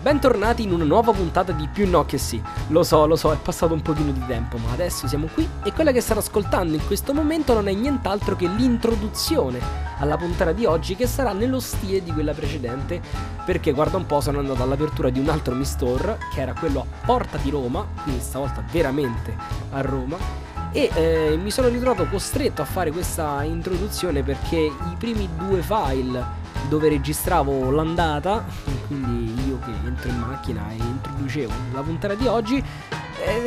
Bentornati in una nuova puntata di Più No Che Sì. Lo so, è passato un pochino di tempo, ma adesso siamo qui e quella che state ascoltando in questo momento non è nient'altro che l'introduzione alla puntata di oggi, che sarà nello stile di quella precedente, perché guarda un po', sono andato all'apertura di un altro Mi Store, che era quello a Porta di Roma, quindi stavolta veramente a Roma, e mi sono ritrovato costretto a fare questa introduzione perché i primi due file dove registravo l'andata, quindi io che entro in macchina e introducevo la puntata di oggi,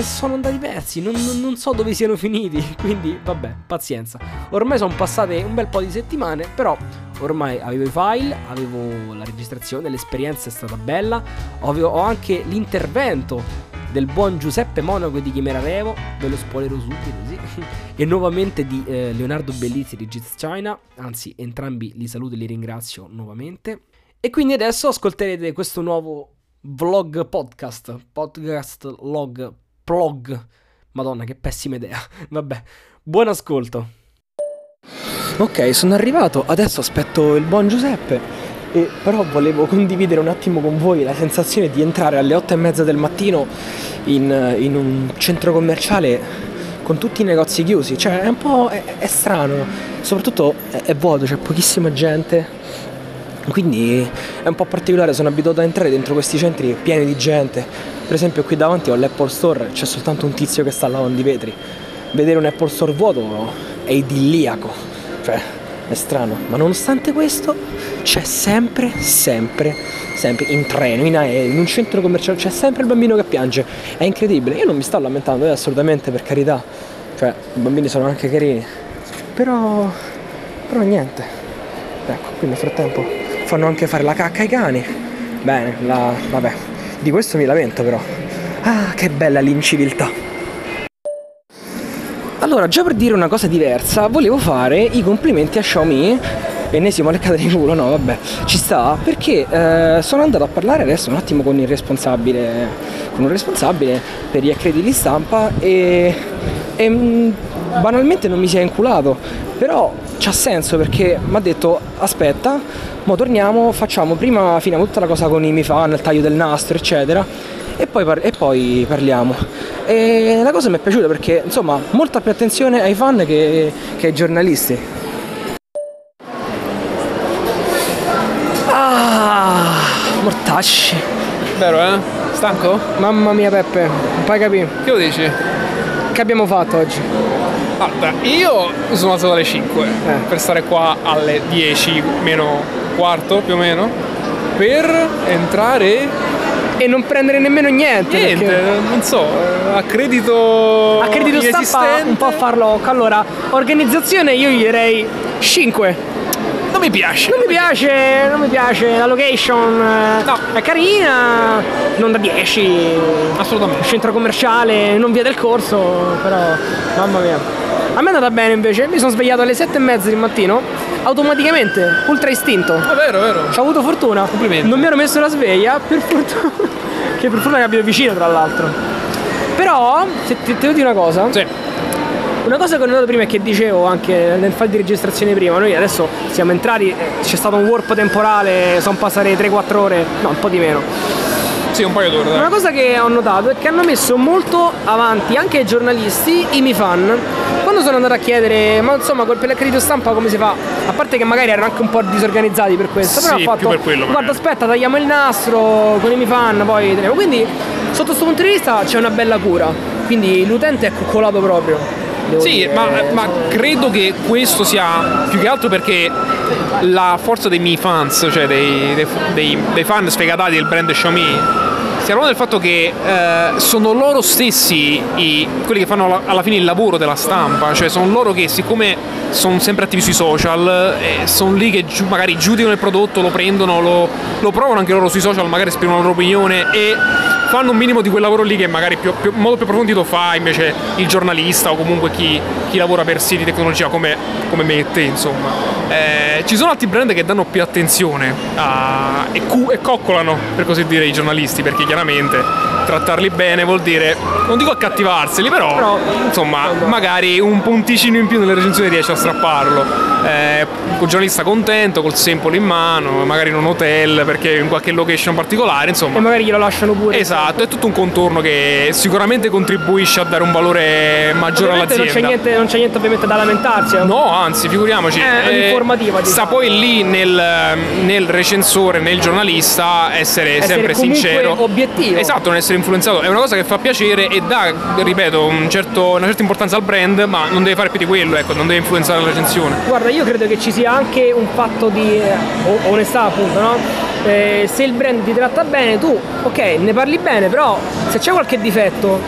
sono andati persi, non so dove siano finiti, quindi vabbè, pazienza. Ormai sono passate un bel po' di settimane, però ormai avevo i file, avevo la registrazione, l'esperienza è stata bella, ho anche l'intervento del buon Giuseppe Monaco di ChimeraRevo, ve lo spoilerò subito, sì. E nuovamente di Leonardo Bellizzi di Giz China, anzi entrambi li saluto e li ringrazio nuovamente. E quindi adesso ascolterete questo nuovo vlog podcast log vlog, madonna che pessima idea, vabbè, buon ascolto. Ok, sono arrivato, adesso aspetto il buon Giuseppe. Però volevo condividere un attimo con voi la sensazione di entrare alle 8:30 del mattino in un centro commerciale con tutti i negozi chiusi. Cioè è un po' è strano, soprattutto è vuoto, c'è pochissima gente, quindi è un po' particolare. Sono abituato ad entrare dentro questi centri pieni di gente. Per esempio qui davanti ho l'Apple Store, c'è soltanto un tizio che sta lavando i vetri. Vedere un Apple Store vuoto è idilliaco, cioè è strano, ma nonostante questo c'è sempre in treno, in aereo, in un centro commerciale c'è sempre il bambino che piange, è incredibile. Io non mi sto lamentando, assolutamente, per carità, cioè i bambini sono anche carini, però niente, ecco. Qui nel frattempo fanno anche fare la cacca ai cani, bene, vabbè, di questo mi lamento, però che bella l'inciviltà. Allora, già per dire una cosa diversa, volevo fare i complimenti a Xiaomi, ennesimo leccata di culo, no vabbè, ci sta, perché sono andato a parlare adesso un attimo con un responsabile per gli accrediti stampa e banalmente non mi si è inculato, però c'ha senso, perché mi ha detto aspetta, mo torniamo, facciamo prima finiamo tutta la cosa con i Mi Fan, il taglio del nastro eccetera, e poi parliamo. E la cosa mi è piaciuta perché, insomma, molta più attenzione ai fan che ai giornalisti. Ah, mortacci. Vero, eh? Stanco? Mamma mia Peppe, non puoi capire. Che lo dici? Che abbiamo fatto oggi? Allora, io sono alzato alle 5 per stare qua alle 10 meno quarto più o meno, per entrare e non prendere nemmeno niente perché... non so, accredito stampa un po' a farlo. Allora, organizzazione io gli direi 5. Non mi piace la location, no. È carina, non da 10 assolutamente, centro commerciale, non via del corso, però mamma mia. A me è andata bene invece, mi sono svegliato alle 7:30 del mattino, automaticamente, ultra istinto. È vero, è vero. Ci ho avuto fortuna. Complimenti. Non mi ero messo la sveglia, per fortuna, che per fortuna capito vicino tra l'altro. Però, se ti devo dire una cosa. Sì. Una cosa che ho notato prima e che dicevo anche nel file di registrazione prima, noi adesso siamo entrati, c'è stato un warp temporale, sono passate 3-4 ore, no, un po' di meno. Sì, un paio d'ore. Una cosa che ho notato è che hanno messo molto avanti, anche ai giornalisti, i Mi Fan. Quando sono andato a chiedere, ma insomma col accredito stampa come si fa? A parte che magari erano anche un po' disorganizzati per questo, sì, però ho fatto, per quello, guarda aspetta, tagliamo il nastro con i Mi Fan, poi teniamo. Quindi sotto questo punto di vista c'è una bella cura, quindi l'utente è coccolato proprio. Sì, ma credo che questo sia più che altro perché la forza dei Mi Fans, cioè dei fan sfegatati del brand Xiaomi, stiamo del fatto che sono loro stessi quelli che fanno alla fine il lavoro della stampa, cioè sono loro che, siccome sono sempre attivi sui social, sono lì che magari giudicano il prodotto, lo prendono, lo provano anche loro sui social, magari esprimono la loro opinione e fanno un minimo di quel lavoro lì che magari in modo più approfondito fa invece il giornalista o comunque chi lavora per siti di tecnologia come me e te, insomma. Ci sono altri brand che danno più attenzione e coccolano, per così dire, i giornalisti, perché chiaramente trattarli bene vuol dire, non dico accattivarseli, però insomma magari un punticino in più nelle recensioni riesce a strapparlo, col giornalista contento, col sample in mano, magari in un hotel, perché in qualche location particolare, insomma, e magari glielo lasciano pure. Esatto, è tutto un contorno che sicuramente contribuisce a dare un valore maggiore all'azienda. Non c'è niente ovviamente da lamentarsi, no, anzi, figuriamoci, è un'informativa, sta poi lì nel recensore, nel giornalista, essere sempre sincero, obiettivo, esatto, non essere influenzato. È una cosa che fa piacere e dà, ripeto, una certa importanza al brand, ma non deve fare più di quello, ecco, non deve influenzare la recensione. Guarda, io credo che ci sia anche un fatto di onestà, appunto, no? Se il brand ti tratta bene, tu, ok, ne parli bene, però se c'è qualche difetto,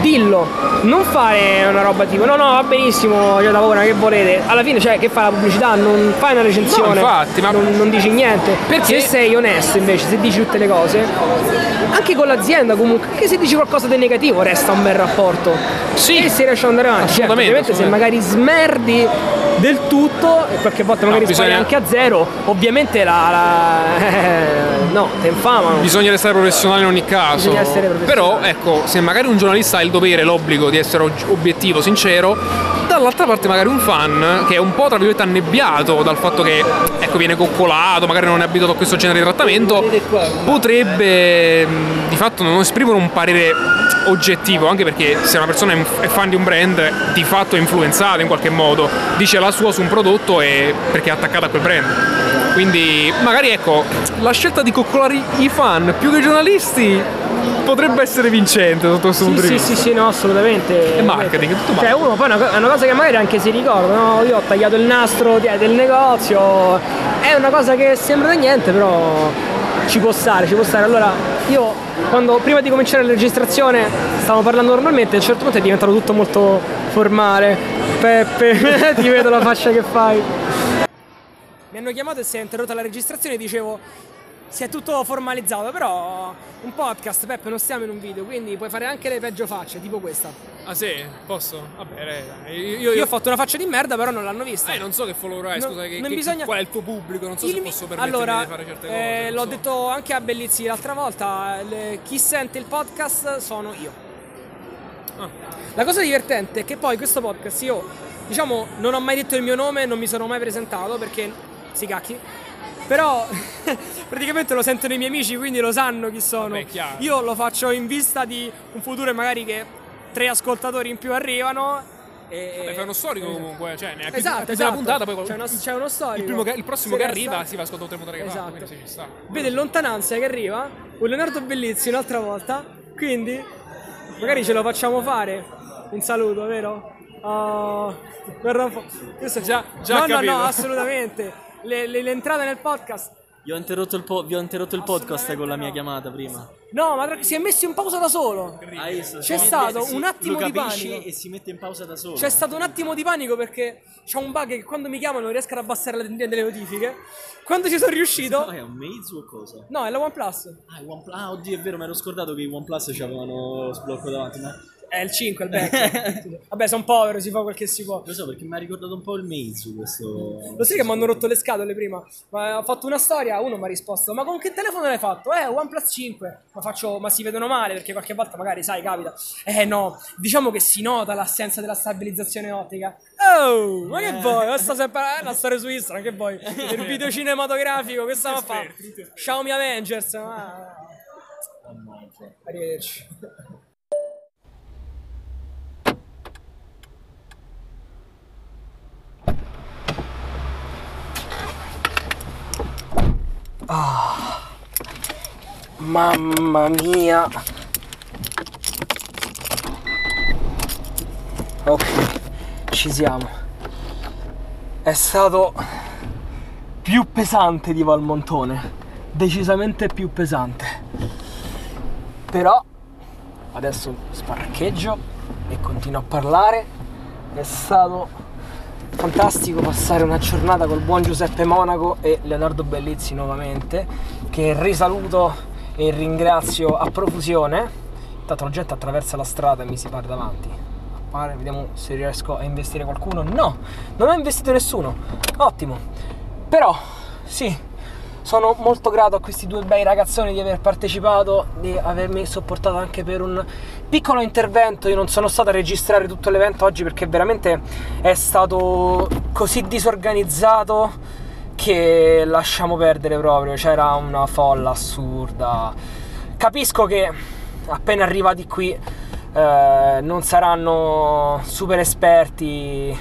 dillo, non fare una roba tipo no, va benissimo, c'è da paura, che volete. Alla fine, cioè, che fai la pubblicità? Non fai una recensione, no, infatti, ma non dici niente. Perché se sei onesto, invece, se dici tutte le cose, anche con l'azienda, comunque, anche se dici qualcosa di negativo, resta un bel rapporto. Sì, e si riesce ad andare avanti. Assolutamente, certo, ovviamente, se magari smerdi del tutto, e qualche volta magari spari anche a zero, ovviamente no, ti infamano. Bisogna restare professionali in ogni caso. Però, ecco, se magari un giornalista ha il dovere, l'obbligo di essere obiettivo, sincero, dall'altra parte magari un fan che è un po', tra virgolette, annebbiato dal fatto che, ecco, viene coccolato, magari non è abituato a questo genere di trattamento, potrebbe di fatto non esprimere un parere oggettivo, anche perché se una persona è fan di un brand, di fatto è influenzata in qualche modo, dice la sua su un prodotto e perché è attaccata a quel brand. Quindi magari, ecco, la scelta di coccolare i fan più che i giornalisti potrebbe essere vincente sotto questo punto di vista. Sì, no, assolutamente. E marketing, tutto marketing. Cioè, uno poi è una cosa che magari anche si ricorda, no? Io ho tagliato il nastro del negozio, è una cosa che sembra niente, però ci può stare. Allora, io prima di cominciare la registrazione stavamo parlando normalmente, a un certo punto è diventato tutto molto formale. Peppe, ti vedo la faccia che fai. Mi hanno chiamato e si è interrotta la registrazione e dicevo, si è tutto formalizzato, però un podcast, Peppe, non stiamo in un video, quindi puoi fare anche le peggio facce, tipo questa. Ah sì? Posso? Vabbè, io ho fatto una faccia di merda, però non l'hanno vista. Non so che follower hai, scusa, qual è il tuo pubblico, non so se posso permettermi di fare certe cose. L'ho detto anche a Bellizzi l'altra volta, chi sente il podcast sono io. Ah. La cosa divertente è che poi questo podcast io, diciamo, non ho mai detto il mio nome, non mi sono mai presentato, perché si cacchi. Però praticamente lo sentono i miei amici, quindi lo sanno chi sono. Vabbè, io lo faccio in vista di un futuro magari che 3 ascoltatori in più arrivano. Vabbè, fai uno storico comunque, cioè ne hai più, esatto. Una puntata, poi c'è uno storico. Il prossimo che arriva si va a ascoltare il motore, esatto, che fa. Vede in lontananza che arriva un Leonardo Bellizzi un'altra volta, quindi magari ce lo facciamo fare. Un saluto, vero? Guarda un po'. Questo già no, capito. No, assolutamente. L'entrata nel podcast. Vi ho interrotto il podcast con la mia chiamata prima. No, ma si è messo in pausa da solo. C'è stato un attimo di panico e si mette in pausa da solo. C'è stato un attimo di panico perché c'è un bug che quando mi chiamano riesco ad abbassare la tendina delle notifiche. Quando ci sono riuscito, è un Meizu o cosa? No, è la OnePlus. Ah, oddio, è vero, mi ero scordato che i OnePlus ci avevano sblocco davanti, ma è il 5, il vecchio. Vabbè, sono povero, si fa quel che si può. Lo so, perché mi ha ricordato un po' il Meizu questo. Lo sai che mi hanno rotto le scatole prima? Ma ho fatto una storia, uno mi ha risposto, ma con che telefono l'hai fatto? OnePlus 5. Ma si vedono male, perché qualche volta magari, sai, capita. No, diciamo che si nota l'assenza della stabilizzazione ottica. Oh, ma che vuoi? Questa sempre la storia su Instagram, che vuoi? Il video cinematografico, che stava a fare? Xiaomi Avengers, arrivederci. Oh, mamma mia. Ok, ci siamo. È stato più pesante di Valmontone, decisamente più pesante. Però adesso sparcheggio e continuo a parlare. È stato fantastico passare una giornata col buon Giuseppe Monaco e Leonardo Bellizzi nuovamente, che risaluto e ringrazio a profusione. Intanto la gente attraversa la strada e mi si pare davanti. Appare, vediamo se riesco a investire qualcuno. No, non ho investito nessuno. Ottimo. Però sì, sono molto grato a questi due bei ragazzoni di aver partecipato, di avermi supportato anche per un piccolo intervento. Io non sono stato a registrare tutto l'evento oggi perché veramente è stato così disorganizzato che lasciamo perdere proprio, c'era una folla assurda. Capisco che appena arrivati qui non saranno super esperti,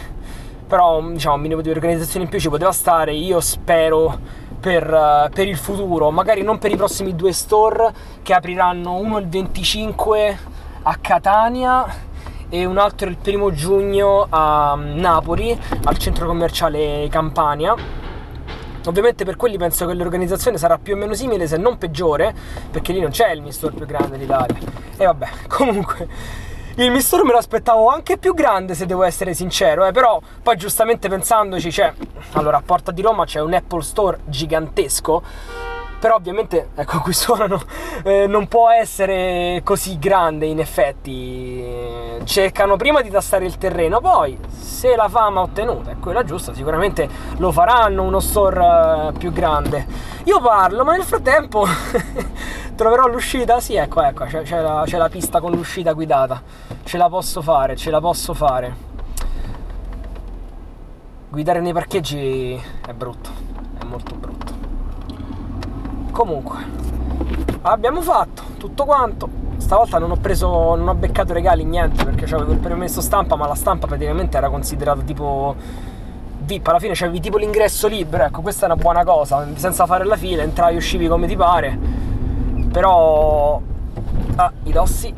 però diciamo un minimo di organizzazione in più ci poteva stare. Io spero per il futuro, magari non per i prossimi due store che apriranno, uno il 25 a Catania e un altro il 1° giugno a Napoli al centro commerciale Campania. Ovviamente per quelli penso che l'organizzazione sarà più o meno simile, se non peggiore, perché lì non c'è il mini store più grande d'Italia. E vabbè, comunque il mini store me lo aspettavo anche più grande, se devo essere sincero, però poi giustamente pensandoci c'è, allora a Porta di Roma c'è un Apple Store gigantesco, però ovviamente, ecco qui suonano, non può essere così grande in effetti. Cercano prima di tastare il terreno, poi se la fama ottenuta è quella giusta sicuramente lo faranno uno store più grande. Io parlo, ma nel frattempo troverò l'uscita? Sì, ecco, ecco, c'è la pista con l'uscita guidata. Ce la posso fare, ce la posso fare. Guidare nei parcheggi è brutto, è molto brutto. Comunque, abbiamo fatto tutto quanto. Stavolta non ho beccato regali, niente, perché avevo il permesso stampa, ma la stampa praticamente era considerata tipo VIP. Alla fine c'avevi tipo l'ingresso libero, ecco, questa è una buona cosa, senza fare la fila, entravi e uscivi come ti pare. Però i dossi.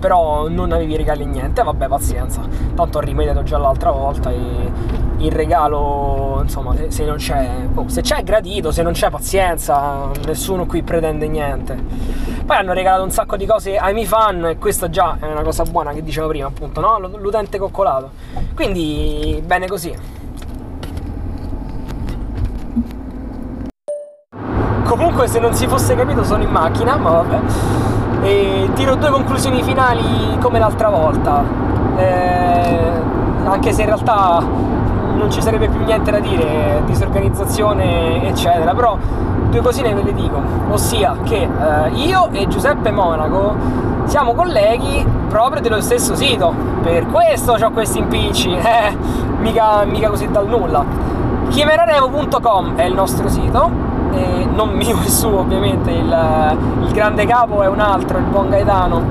Però non avevi regali niente. Vabbè, pazienza, tanto ho rimediato già l'altra volta e il regalo, insomma, se non c'è, se c'è gradito, se non c'è pazienza. Nessuno qui pretende niente. Poi hanno regalato un sacco di cose ai miei fan e questa già è una cosa buona che dicevo prima, appunto, no? L'utente coccolato. Quindi bene così. Comunque, se non si fosse capito, sono in macchina, ma vabbè. E tiro due conclusioni finali come l'altra volta, anche se in realtà non ci sarebbe più niente da dire, disorganizzazione eccetera, però due cosine ve le dico, ossia che io e Giuseppe Monaco siamo colleghi proprio dello stesso sito, per questo ho questi impicci, mica così dal nulla. ChimeraRevo.com è il nostro sito. E non mio e suo, ovviamente, il grande capo è un altro, il buon Gaetano.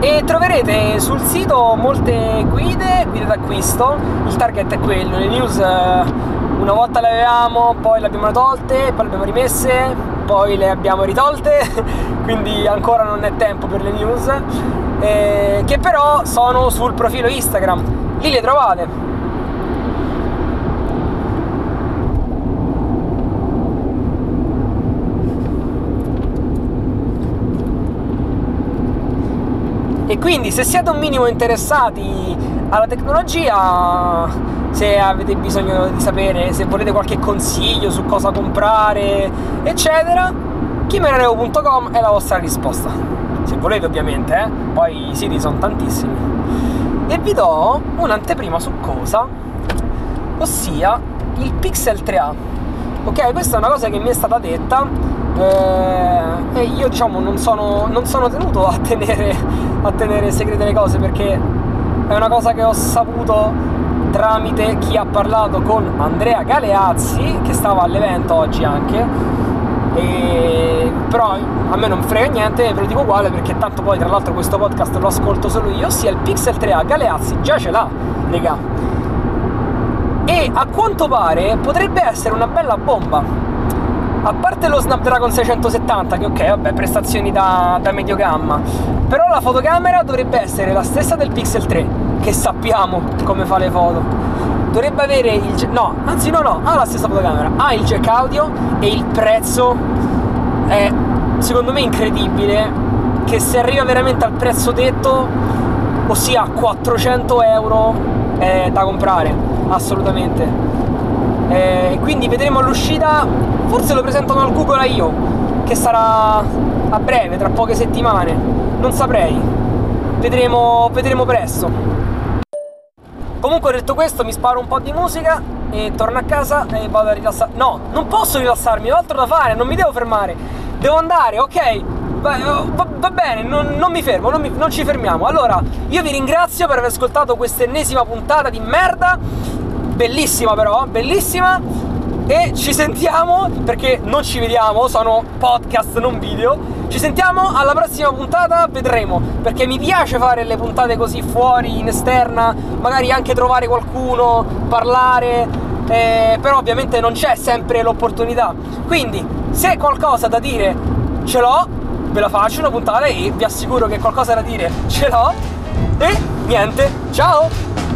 E troverete sul sito molte guide d'acquisto. Il target è quello, le news una volta le avevamo, poi le abbiamo tolte, poi le abbiamo rimesse, poi le abbiamo ritolte, quindi ancora non è tempo per le news, che però sono sul profilo Instagram, lì le trovate. E quindi se siete un minimo interessati alla tecnologia, se avete bisogno di sapere, se volete qualche consiglio su cosa comprare eccetera, chimerarevo.com è la vostra risposta, se volete ovviamente, poi i siti sono tantissimi. E vi do un'anteprima su cosa, ossia il Pixel 3A. Ok, questa è una cosa che mi è stata detta, e io diciamo non sono tenuto a tenere segrete le cose, perché è una cosa che ho saputo tramite chi ha parlato con Andrea Galeazzi, che stava all'evento oggi anche, e però a me non frega niente, ve lo dico uguale, perché tanto poi tra l'altro questo podcast lo ascolto solo io, ossia il Pixel 3A Galeazzi già ce l'ha, raga, e a quanto pare potrebbe essere una bella bomba. A parte lo Snapdragon 670, che ok, vabbè, prestazioni da medio gamma, però la fotocamera dovrebbe essere la stessa del Pixel 3, che sappiamo come fa le foto. Dovrebbe avere il... no, anzi no, ha la stessa fotocamera, ha il jack audio, e il prezzo è, secondo me, incredibile, che se arriva veramente al prezzo detto, ossia 400 euro, è da comprare, assolutamente. quindi vedremo all'uscita, forse lo presentano al Google I.O. che sarà a breve, tra poche settimane, non saprei, vedremo presto. Comunque, detto questo, mi sparo un po' di musica e torno a casa e vado a rilassarmi. No, non posso rilassarmi, ho altro da fare, non mi devo fermare, devo andare, ok? Va bene, non mi fermo, non ci fermiamo. Allora, io vi ringrazio per aver ascoltato questa ennesima puntata di merda, bellissima però, bellissima, e ci sentiamo, perché non ci vediamo, sono podcast non video. Ci sentiamo alla prossima puntata, vedremo, perché mi piace fare le puntate così fuori, in esterna, magari anche trovare qualcuno, parlare, però ovviamente non c'è sempre l'opportunità. Quindi, se qualcosa da dire ce l'ho, ve la faccio una puntata e vi assicuro che qualcosa da dire ce l'ho. E niente, ciao!